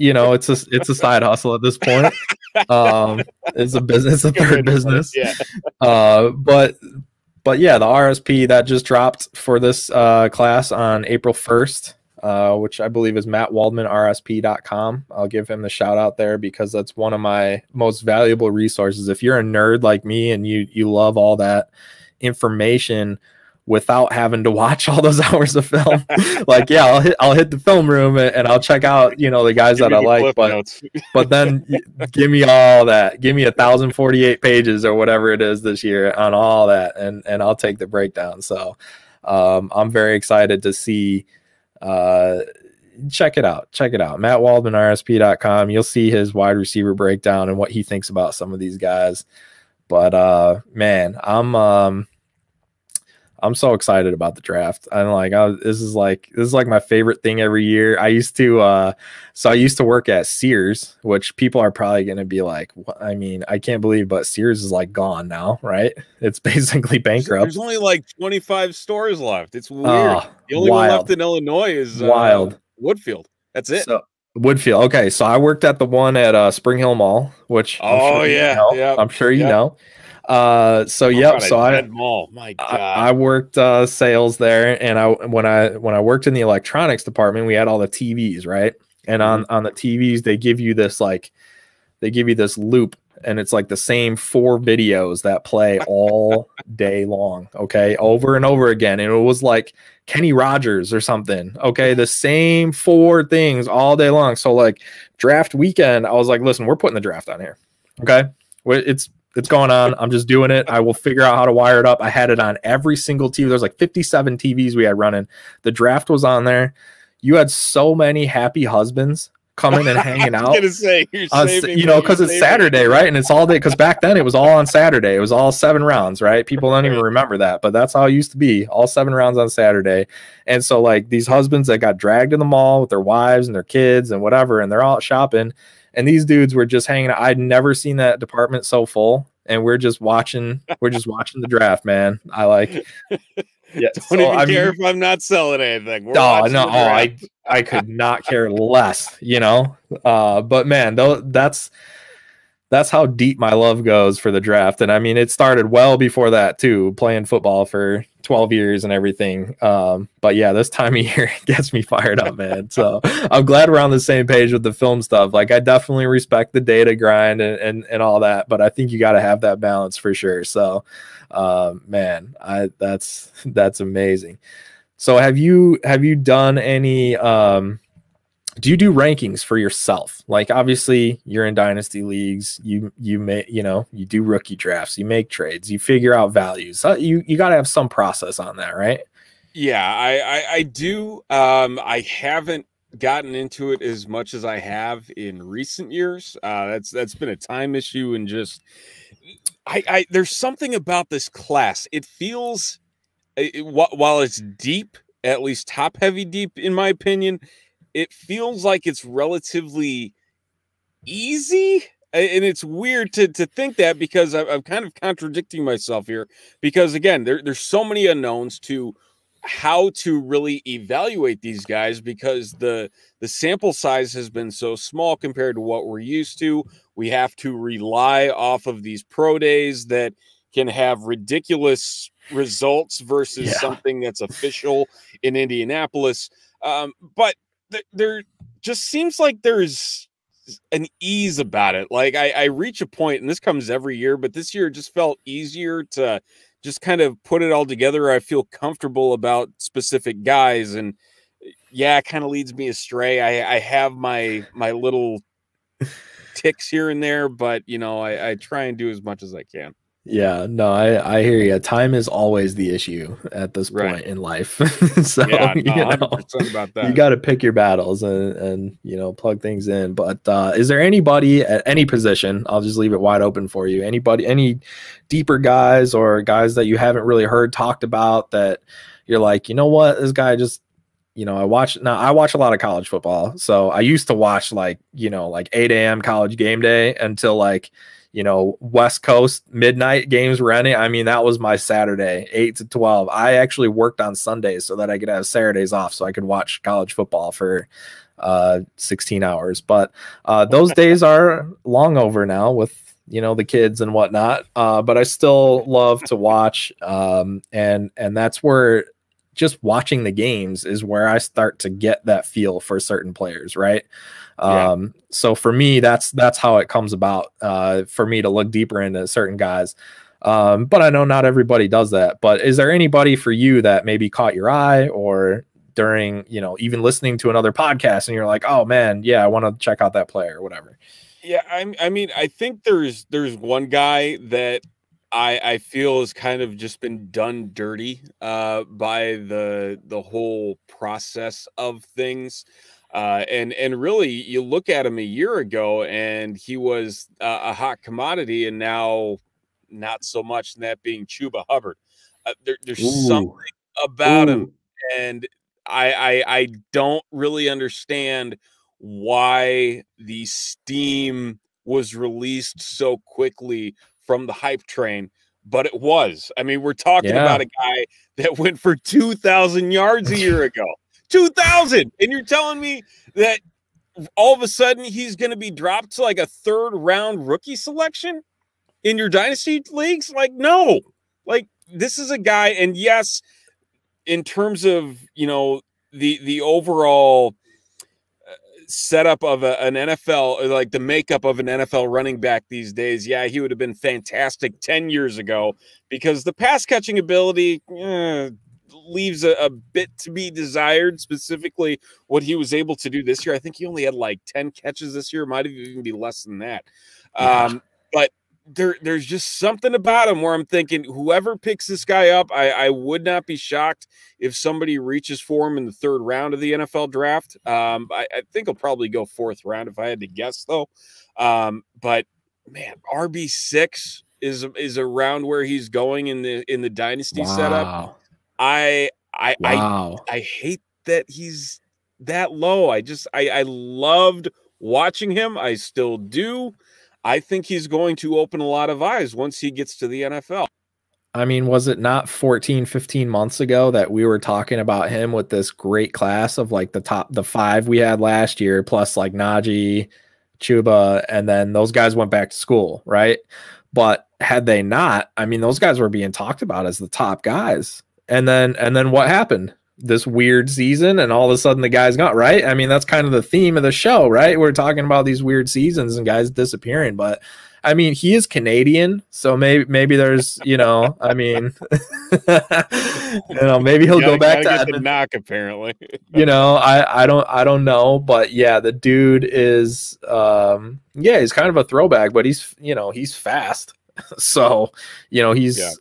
it's a side hustle at this point. It's a business, a third business. Yeah. But yeah, the RSP that just dropped for this class on April 1st, which I believe is Matt Waldman, RSP.com. I'll give him the shout out there because that's one of my most valuable resources. If you're a nerd like me and you love all that information without having to watch all those hours of film, like, yeah, I'll hit the film room and I'll check out, you know, the guys that I like, but then give me all that, give me 1,048 pages or whatever it is this year on all that. And I'll take the breakdown. So I'm very excited to see, check it out. Matt Waldman, RSP.com. You'll see his wide receiver breakdown and what he thinks about some of these guys. But man, I'm so excited about the draft. I'm like, this is like my favorite thing every year. I used to work at Sears, which people are probably going to be like, what? I mean, I can't believe, but Sears is like gone now, right? It's basically bankrupt. There's only like 25 stores left. It's weird. The only one left in Illinois is Woodfield. That's it. So, Woodfield. Okay. So I worked at the one at Spring Hill Mall, which I'm sure you know. I worked sales there, and when I worked in the electronics department, we had all the TVs, right? And on the TVs, they give you this loop, and it's like the same 4 videos that play all day long, okay, over and over again. And it was like Kenny Rogers or something, okay, the same 4 things all day long. So like draft weekend, I was like, listen, we're putting the draft on here, okay? It's going on. I'm just doing it. I will figure out how to wire it up. I had it on every single TV. There's like 57 TVs we had running. The draft was on there. You had so many happy husbands coming and hanging out. I was gonna say, you're saving, you know, because it's Saturday, right? And it's all day. Because back then it was all on Saturday. It was all 7 rounds, right? People don't even remember that, but that's how it used to be. All 7 rounds on Saturday. And so like these husbands that got dragged in the mall with their wives and their kids and whatever, and they're all shopping. And these dudes were just hanging out. I'd never seen that department so full. And we're just watching the draft, man. I like. Yeah, don't even care if I'm not selling anything. I could not care less, you know. But man, though, that's how deep my love goes for the draft. And I mean, it started well before that too, playing football for 12 years and everything. But yeah, this time of year gets me fired up, man. So I'm glad we're on the same page with the film stuff. Like I definitely respect the data grind and all that, but I think you got to have that balance for sure. So man, that's amazing. So have you done any, do you do rankings for yourself? Like obviously you're in dynasty leagues, you do rookie drafts, you make trades, you figure out values. You got to have some process on that, right? Yeah, I do. I haven't gotten into it as much as I have in recent years. That's been a time issue, and just there's something about this class. It feels, while it's deep, at least top heavy deep in my opinion, it feels like it's relatively easy, and it's weird to think that, because I'm kind of contradicting myself here, because again, there's so many unknowns to how to really evaluate these guys, because the sample size has been so small compared to what we're used to. We have to rely off of these pro days that can have ridiculous results versus something that's official in Indianapolis. But there just seems like there's an ease about it. Like I reach a point, and this comes every year, but this year it just felt easier to just kind of put it all together. I feel comfortable about specific guys, and yeah, it kind of leads me astray. I have my little ticks here and there, but you know, I try and do as much as I can. Yeah, no, I hear you. Time is always the issue at this point in life. So yeah, no, you know, about that. You got to pick your battles and you know, plug things in. But is there anybody at any position? I'll just leave it wide open for you. Anybody, any deeper guys or guys that you haven't really heard talked about that you're like, you know what, this guy just, you know, I watch a lot of college football. So I used to watch like, you know, like 8 a.m. College Game Day until like, you know, West Coast midnight games were ending. I mean, that was my Saturday, 8 to 12. I actually worked on Sundays so that I could have Saturdays off so I could watch college football for 16 hours. But those days are long over now with, you know, the kids and whatnot. But I still love to watch. And that's where just watching the games is where I start to get that feel for certain players. Right. So for me, that's how it comes about, for me to look deeper into certain guys. But I know not everybody does that, but is there anybody for you that maybe caught your eye, or during, you know, even listening to another podcast and you're like, oh man, yeah, I want to check out that player or whatever. Yeah. I mean, I think there's one guy that I feel has kind of just been done dirty by the whole process of things. And really, you look at him a year ago, and he was a hot commodity, and now not so much, and that being Chuba Hubbard. There's something about him, and I don't really understand why the steam was released so quickly from the hype train, but it was. I mean, we're talking about a guy that went for 2,000 yards a year ago. 2,000! And you're telling me that all of a sudden he's going to be dropped to like a third-round rookie selection in your dynasty leagues? Like, no. Like, this is a guy, and yes, in terms of, you know, the overall setup of an NFL, like the makeup of an NFL running back these days, yeah, he would have been fantastic 10 years ago, because the pass catching ability leaves a bit to be desired, specifically what he was able to do this year. I think he only had like 10 catches this year, might have even be less than that. But there's just something about him where I'm thinking whoever picks this guy up, I would not be shocked if somebody reaches for him in the third round of the NFL draft. I think he'll probably go fourth round if I had to guess, though. But man, RB6 is around where he's going in the dynasty setup. I hate that he's that low. I loved watching him. I still do. I think he's going to open a lot of eyes once he gets to the NFL. I mean, was it not 14, 15 months ago that we were talking about him with this great class of like the five we had last year, plus like Najee, Chuba, and then those guys went back to school, right? But had they not, I mean, those guys were being talked about as the top guys. And then what happened? This weird season, and all of a sudden the guy's gone, right? I mean, that's kind of the theme of the show, right? We're talking about these weird seasons and guys disappearing, but I mean, he is Canadian, so maybe there's, you know, I mean, you know, maybe he'll go back to the knock, apparently. You know, I don't know, but yeah, the dude is, he's kind of a throwback, but he's, you know, he's fast, so you know, he's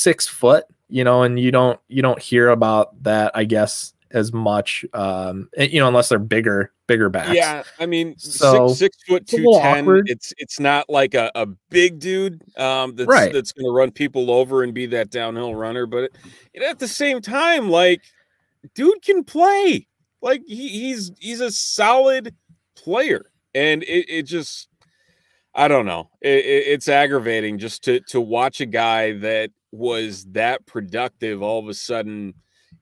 6 foot. You know, and you don't hear about that, I guess, as much, you know, unless they're bigger backs. Yeah, I mean, so, 6 foot 210. It's not like a big dude that's going to run people over and be that downhill runner. But at the same time, like, dude can play. Like he's a solid player, and it just, I don't know. It's aggravating just to watch a guy that was that productive all of a sudden.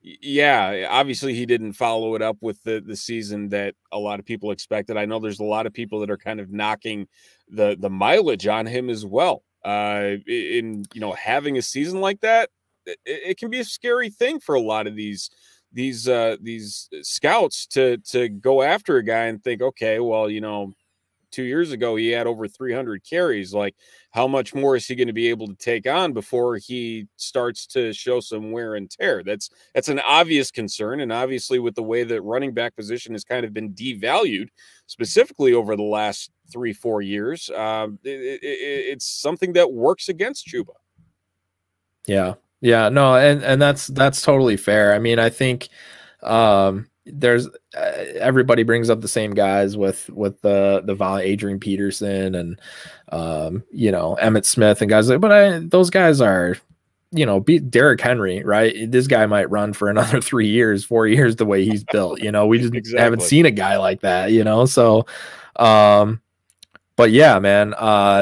Yeah, obviously he didn't follow it up with the season that a lot of people expected. I know there's a lot of people that are kind of knocking the mileage on him as well. In, you know, having a season like that, it can be a scary thing for a lot of these scouts to go after a guy and think, okay, well, you know, 2 years ago he had over 300 carries. Like, how much more is he going to be able to take on before he starts to show some wear and tear? That's an obvious concern, and obviously with the way that running back position has kind of been devalued, specifically over the last 3-4 years, it's something that works against Chuba. Yeah, no, and that's totally fair. I mean, I think there's everybody brings up the same guys with the Adrian Peterson and you know, Emmitt Smith and guys like, but those guys are, you know, beat Derrick Henry, right? This guy might run for another 3 years, 4 years, the way he's built. You know, we just haven't seen a guy like that, you know. So but yeah, man,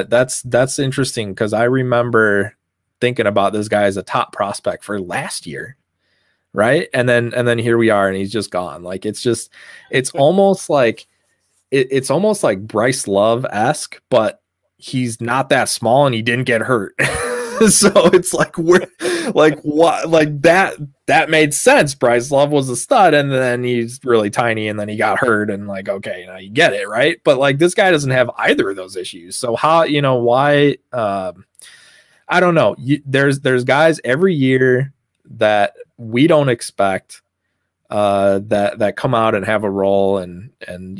that's interesting, because I remember thinking about this guy as a top prospect for last year. Right. And then here we are, and he's just gone. Like, it's almost like it's almost like Bryce Love-esque, but he's not that small and he didn't get hurt. So it's like, we're like, what? Like that made sense. Bryce Love was a stud, and then he's really tiny, and then he got hurt, and like, okay, now you get it. Right. But like, this guy doesn't have either of those issues. So how, you know, why, I don't know. There's guys every year that we don't expect that come out and have a role, and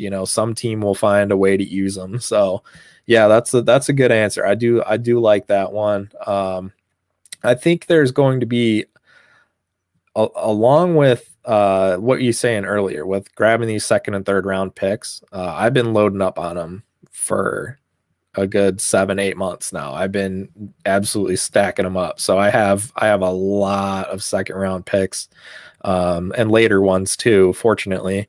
you know, some team will find a way to use them. So yeah, that's a good answer. I do like that one. I think there's going to be, along with what you were saying earlier with grabbing these second and third round picks, I've been loading up on them for a good 7-8 months now. I've been absolutely stacking them up. So I have a lot of second round picks, and later ones too, fortunately.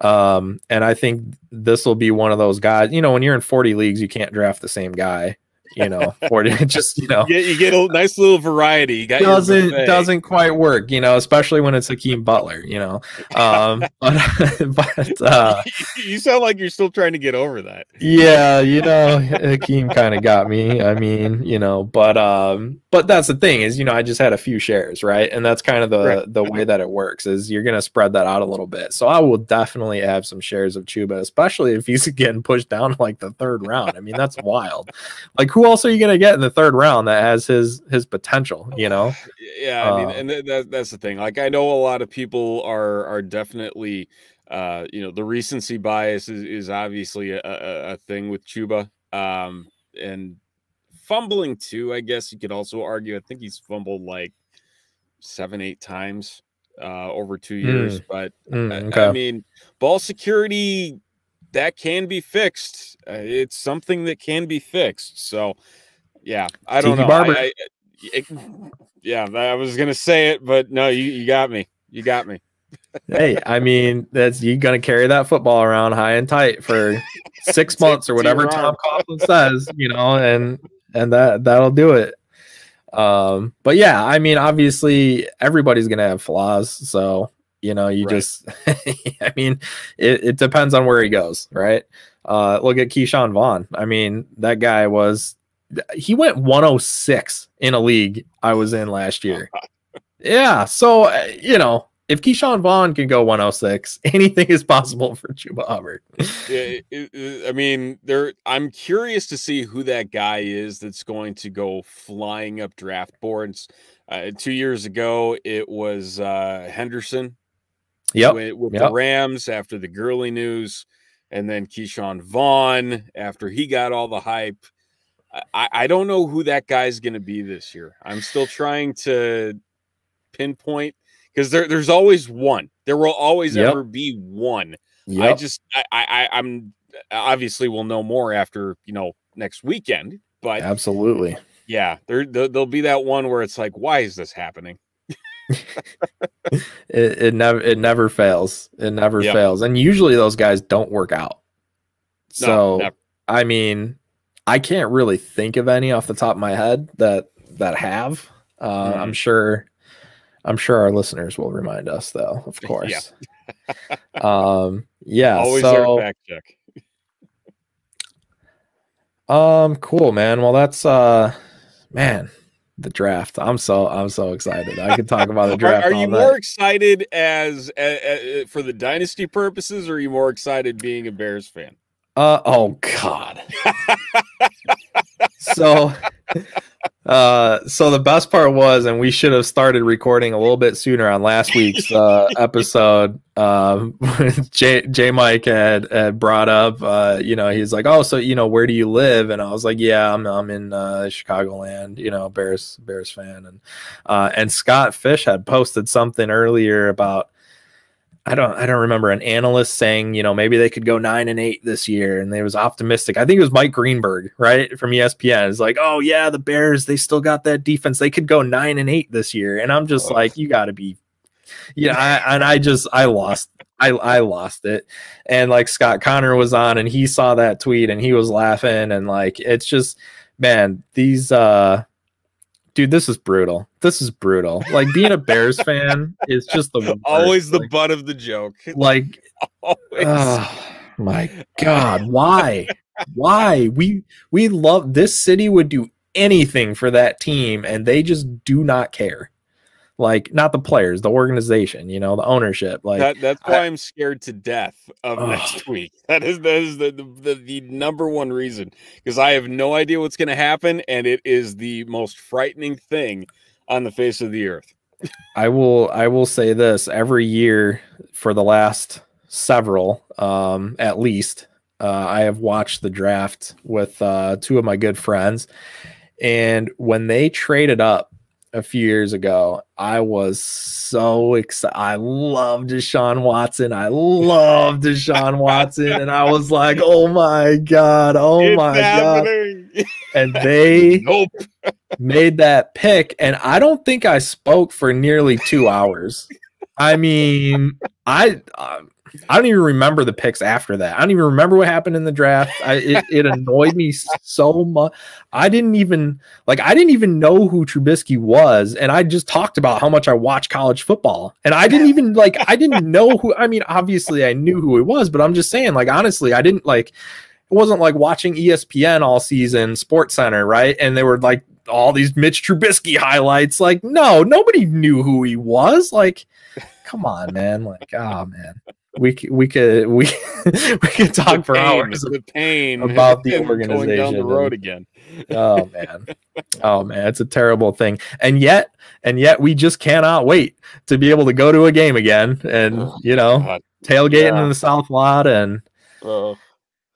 And I think this will be one of those guys, you know, when you're in 40 leagues, you can't draft the same guy, you know, 40, just, you know, you get a nice little variety. You got doesn't quite work, you know, especially when it's Akeem Butler, you know. But you sound like you're still trying to get over that. Yeah, you know, Akeem kind of got me. I mean, you know, but that's the thing is, you know, I just had a few shares, right? And that's kind of the way that it works is you're going to spread that out a little bit. So I will definitely have some shares of Chuba, especially if he's getting pushed down like the third round. I mean, that's wild. Like, who else are you going to get in the third round that has his potential, you know? Yeah, I mean, and that's the thing. Like, I know a lot of people are definitely, you know, the recency bias is obviously a thing with Chuba. And fumbling too, I guess you could also argue. I think he's fumbled like 7-8 times over 2 years. But I mean, ball security, that can be fixed. It's something that can be fixed. So yeah, I don't know. Yeah, I was gonna say it, but no, you got me. You got me. Hey, I mean, that's you're gonna carry that football around high and tight for 6 months or whatever Tom Coughlin says, you know, and that'll do it. But yeah, I mean, obviously everybody's gonna have flaws, so you know, you just I mean, it depends on where he goes, right? Look at Keyshawn Vaughn. I mean, that guy he went 106 in a league I was in last year. Yeah, so you know, if Keyshawn Vaughn can go 106, anything is possible for Chuba Hubbard. I mean, I'm curious to see who that guy is that's going to go flying up draft boards. 2 years ago, it was Henderson. Yep. With the Rams after the Gurley news, and then Keyshawn Vaughn after he got all the hype. I don't know who that guy's going to be this year. I'm still trying to pinpoint. Because there's always one. There will always ever be one. Yep. I'm obviously we'll know more after, you know, next weekend. But absolutely, yeah, there'll be that one where it's like, why is this happening? it never fails. It never fails, and usually those guys don't work out. No, so never. I mean, I can't really think of any off the top of my head that have. I'm sure our listeners will remind us, though, of course. Yeah. Always our fact check. Cool, man. Well, that's man, the draft. I'm so excited. I could talk about the draft. Are you more excited as for the dynasty purposes, or are you more excited being a Bears fan? Oh God. So the best part was, and we should have started recording a little bit sooner on last week's episode. J Mike had brought up, you know, he's like, oh, so you know, where do you live? And I was like, yeah, I'm in Chicagoland, you know, Bears fan, and Scott Fish had posted something earlier about. I don't remember an analyst saying, you know, maybe they could go 9-8 this year. And they was optimistic. I think it was Mike Greenberg, right? From ESPN. It's like, oh yeah, the Bears, they still got that defense. They could go 9-8 this year. And I'm just like, you gotta be, you know, I lost it. And like Scott Connor was on and he saw that tweet and he was laughing. And like, it's just, man, these, dude, this is brutal. This is brutal. Like being a Bears fan is just the worst. Always the butt of the joke. Like, oh my God, why? Why? We love this city would do anything for that team, and they just do not care. Like, not the players, the organization, you know, the ownership. Like that's why I'm scared to death of next week. That is the number one reason, because I have no idea what's going to happen, and it is the most frightening thing on the face of the earth. I will say this every year for the last several, at least, I have watched the draft with two of my good friends, and when they traded up a few years ago, I was so excited. I loved Deshaun Watson. And I was like, oh my God. Oh my God. And they made that pick. And I don't think I spoke for nearly 2 hours. I mean, I don't even remember the picks after that. I don't even remember what happened in the draft. It annoyed me so much. I didn't even know who Trubisky was. And I just talked about how much I watch college football. And I didn't know who, I mean, obviously I knew who he was, but I'm just saying, like, honestly, I didn't like, it wasn't like watching ESPN all season, Sports Center, right? And they were like all these Mitch Trubisky highlights. Like, no, nobody knew who he was. Like, come on, man. Like, oh man. We could talk for hours. The pain about the organization going down the road again. Oh man, it's a terrible thing. And yet, we just cannot wait to be able to go to a game again, and you know, tailgating in the South Lot and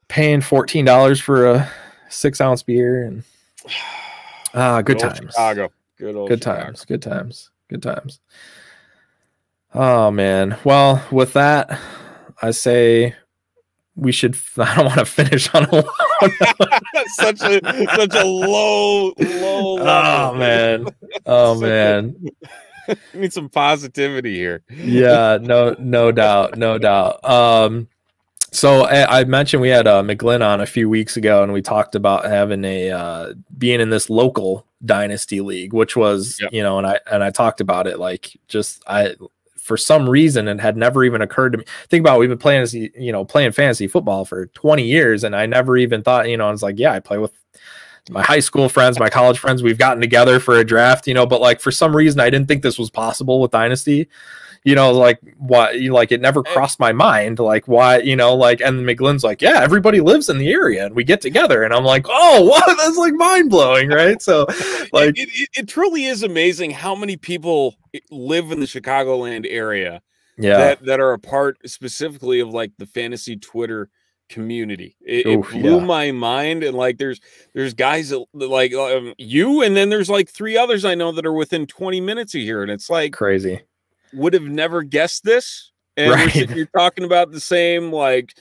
paying $14 for a 6-ounce beer and Good times. Chicago. Good old Chicago. Times. Good times. Good times. Oh, man. Well, with that, I say we should – I don't want to finish on a low note. such a low level. Oh, man. Oh, man. I need some positivity here. Yeah, no doubt. No doubt. So I mentioned we had McGlynn on a few weeks ago, and we talked about having a being in this local dynasty league, which was, yep. You know, and I talked about it, like, just I for some reason it had never even occurred to me. Think about it, we've been playing fantasy football for 20 years, and I never even thought, you know, I was like, yeah, I play with my high school friends, my college friends, we've gotten together for a draft, you know, but like for some reason I didn't think this was possible with dynasty. You know, like why? Like it never crossed my mind. Like why? You know, like, and McGlynn's like, yeah, everybody lives in the area, and we get together, and I'm like, oh, wow, that's like mind blowing, right? So, like, it truly is amazing how many people live in the Chicagoland area, yeah, that are a part specifically of like the fantasy Twitter community. It blew my mind, and like, there's guys that like you, and then there's like three others I know that are within 20 minutes of here, and it's like crazy. Would have never guessed this, and right. You're talking about the same like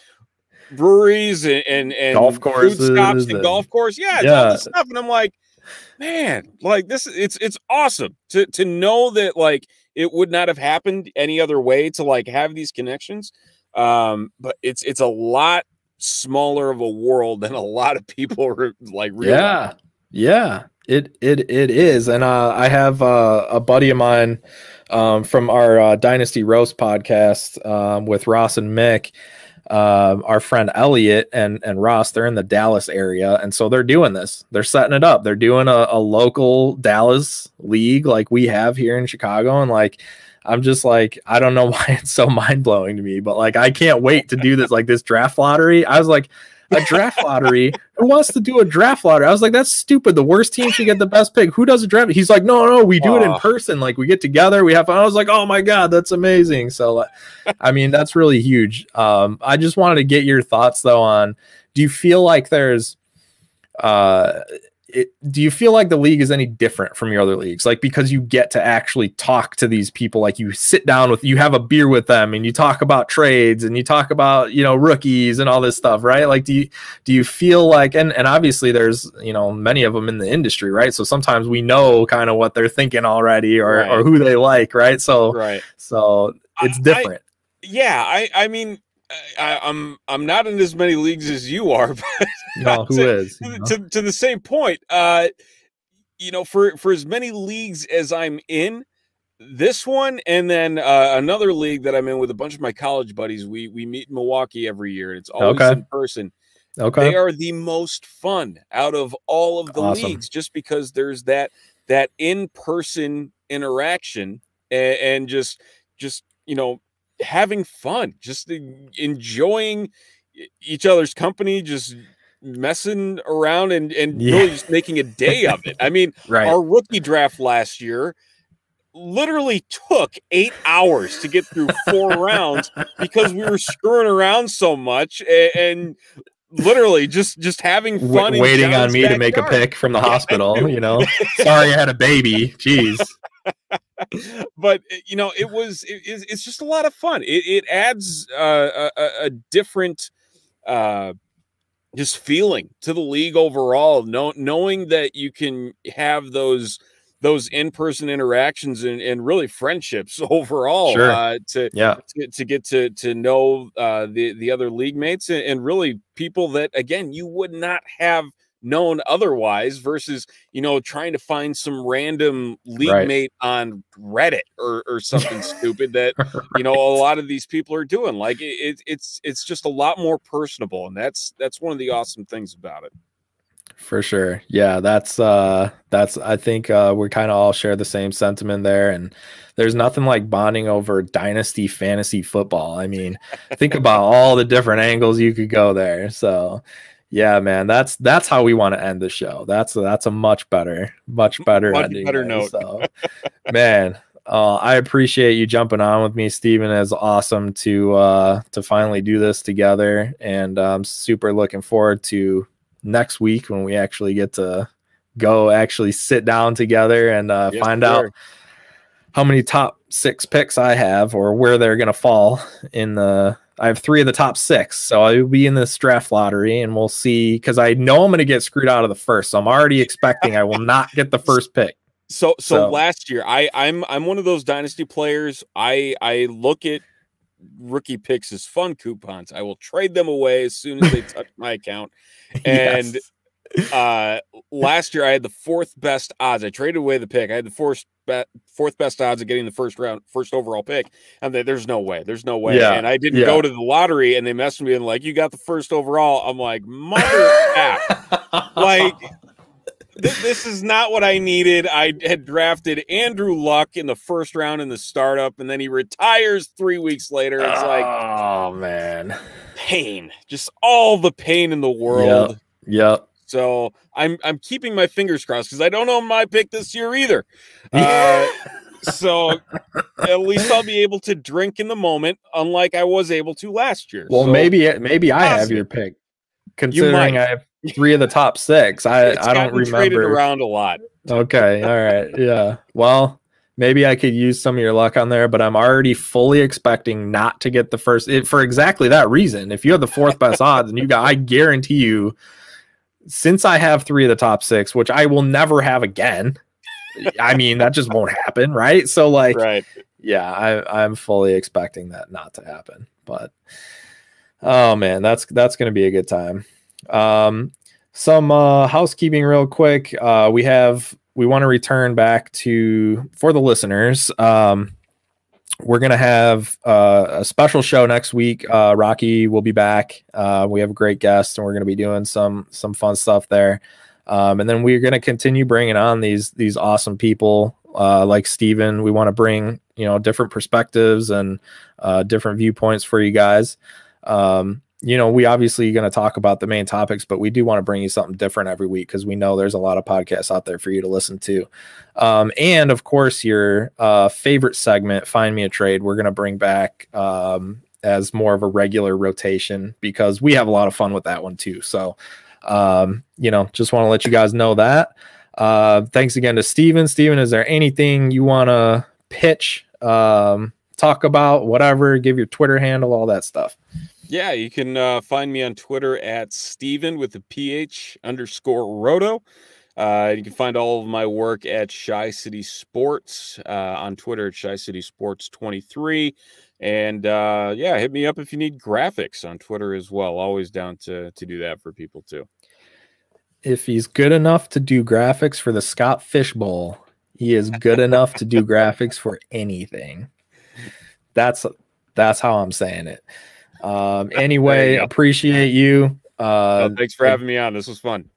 breweries and golf courses, food stops and golf course, yeah, it's all this stuff. And I'm like, man, like this, it's awesome to know that like it would not have happened any other way to like have these connections. But it's a lot smaller of a world than a lot of people are like realize. Yeah. It is. And I have a buddy of mine from our Dynasty Roast podcast with Ross and Mick, our friend Elliot and Ross, they're in the Dallas area. And so they're doing this. They're setting it up. They're doing a local Dallas league like we have here in Chicago. And like, I'm just like, I don't know why it's so mind blowing to me, but like, I can't wait to do this, like this draft lottery. I was like, a draft lottery? Who wants to do a draft lottery? I was like, that's stupid. The worst team should get the best pick. Who does a draft? He's like, no, we do it in person. Like we get together, we have fun. I was like, oh my God, that's amazing. So, I mean, that's really huge. I just wanted to get your thoughts though on, do you feel like there's, do you feel like the league is any different from your other leagues? Like, because you get to actually talk to these people, like you sit down with, you have a beer with them and you talk about trades and you talk about, you know, rookies and all this stuff, right? Like, do you feel like, and obviously there's, you know, many of them in the industry, right? So sometimes we know kind of what they're thinking already or who they like. Right. So, so it's different. I mean, I'm not in as many leagues as you are, but no, who is? You know? To the same point, you know, for as many leagues as I'm in, this one and then another league that I'm in with a bunch of my college buddies, we meet in Milwaukee every year, and it's always in person. Okay, they are the most fun out of all of the leagues, just because there's that in-person interaction and just you know, having fun, just enjoying each other's company, just messing around and really just making a day of it. I mean, our rookie draft last year literally took 8 hours to get through 4 rounds because we were screwing around so much and literally just having fun. Waiting on me to make a pick from the hospital, you know, sorry, I had a baby. Jeez. But you know, it's just a lot of fun. It adds a different just feeling to the league overall, knowing that you can have those in-person interactions and really friendships overall. Sure. To get to know the other league mates and really people that, again, you would not have known otherwise, versus, you know, trying to find some random league mate on Reddit or something stupid that you know, a lot of these people are doing. Like it's just a lot more personable, and that's one of the awesome things about it. For sure. Yeah, that's I think we kind of all share the same sentiment there, and there's nothing like bonding over dynasty fantasy football. I mean, think about all the different angles you could go there. So yeah, man, that's how we want to end the show. That's a much better note. So, man, I appreciate you jumping on with me, Steven. It's awesome to finally do this together, and I'm super looking forward to next week when we actually get to go actually sit down together and find out how many top 6 picks I have or where they're going to fall in the. I have 3 of the top 6, so I'll be in this draft lottery, and we'll see, because I know I'm going to get screwed out of the first, so I'm already expecting I will not get the first pick. So last year, I'm one of those dynasty players. I look at rookie picks as fun coupons. I will trade them away as soon as they touch my account. And last year I had the 4th best odds. I traded away the pick. I had the 4th best odds of getting the first overall pick. And there's no way. There's no way. Yeah. And I didn't go to the lottery, and they messed with me and like, you got the first overall. I'm like, mother app. Like, this is not what I needed. I had drafted Andrew Luck in the 1st round in the startup, and then he retires 3 weeks later. It's like, oh man, pain, just all the pain in the world. Yep. So I'm keeping my fingers crossed because I don't know my pick this year either. So at least I'll be able to drink in the moment, unlike I was able to last year. Well, so, maybe I have your pick, considering I have 3 of the top 6. I don't remember. Traded around a lot. Okay. All right. Yeah. Well, maybe I could use some of your luck on there, but I'm already fully expecting not to get the first for exactly that reason. If you have the 4th best odds and you got, I guarantee you, since I have 3 of the top 6, which I will never have again. I mean, that just won't happen. Right. So like, yeah, I'm fully expecting that not to happen, but oh man, that's going to be a good time. Some housekeeping real quick. We want to return back to, for the listeners, we're going to have a special show next week. Rocky will be back. We have a great guest, and we're going to be doing some fun stuff there. And then we're going to continue bringing on these awesome people like Steven. We want to bring, different perspectives and different viewpoints for you guys. We obviously going to talk about the main topics, but we do want to bring you something different every week because we know there's a lot of podcasts out there for you to listen to. And of course, your favorite segment, Find Me a Trade, we're going to bring back as more of a regular rotation because we have a lot of fun with that one too. So, just want to let you guys know that. Thanks again to Steven. Steven, is there anything you want to pitch, talk about, whatever, give your Twitter handle, all that stuff? Yeah, you can find me on Twitter at Steven with the PH_Roto. You can find all of my work at Shy City Sports on Twitter at Shy City Sports 23. And hit me up if you need graphics on Twitter as well. Always down to do that for people too. If he's good enough to do graphics for the Scott Fishbowl, he is good enough to do graphics for anything. That's how I'm saying it. Anyway, appreciate you. Thanks for having me on. This was fun.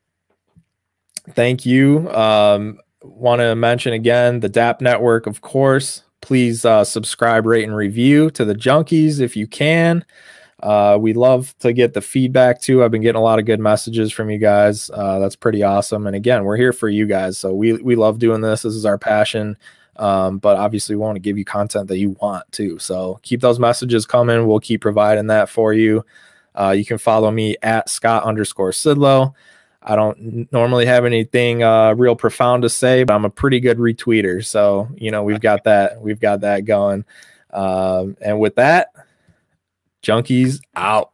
Thank you. Want to mention again the DAP network, of course. Please subscribe, rate, and review to the Junkies if you can. We love to get the feedback too. I've been getting a lot of good messages from you guys. That's pretty awesome. And again, we're here for you guys, so we love doing this. This is our passion. But obviously we want to give you content that you want too. So keep those messages coming. We'll keep providing that for you. You can follow me at Scott_Sidlow. I don't normally have anything real profound to say, but I'm a pretty good retweeter. So, we've got that going. And with that, Junkies out.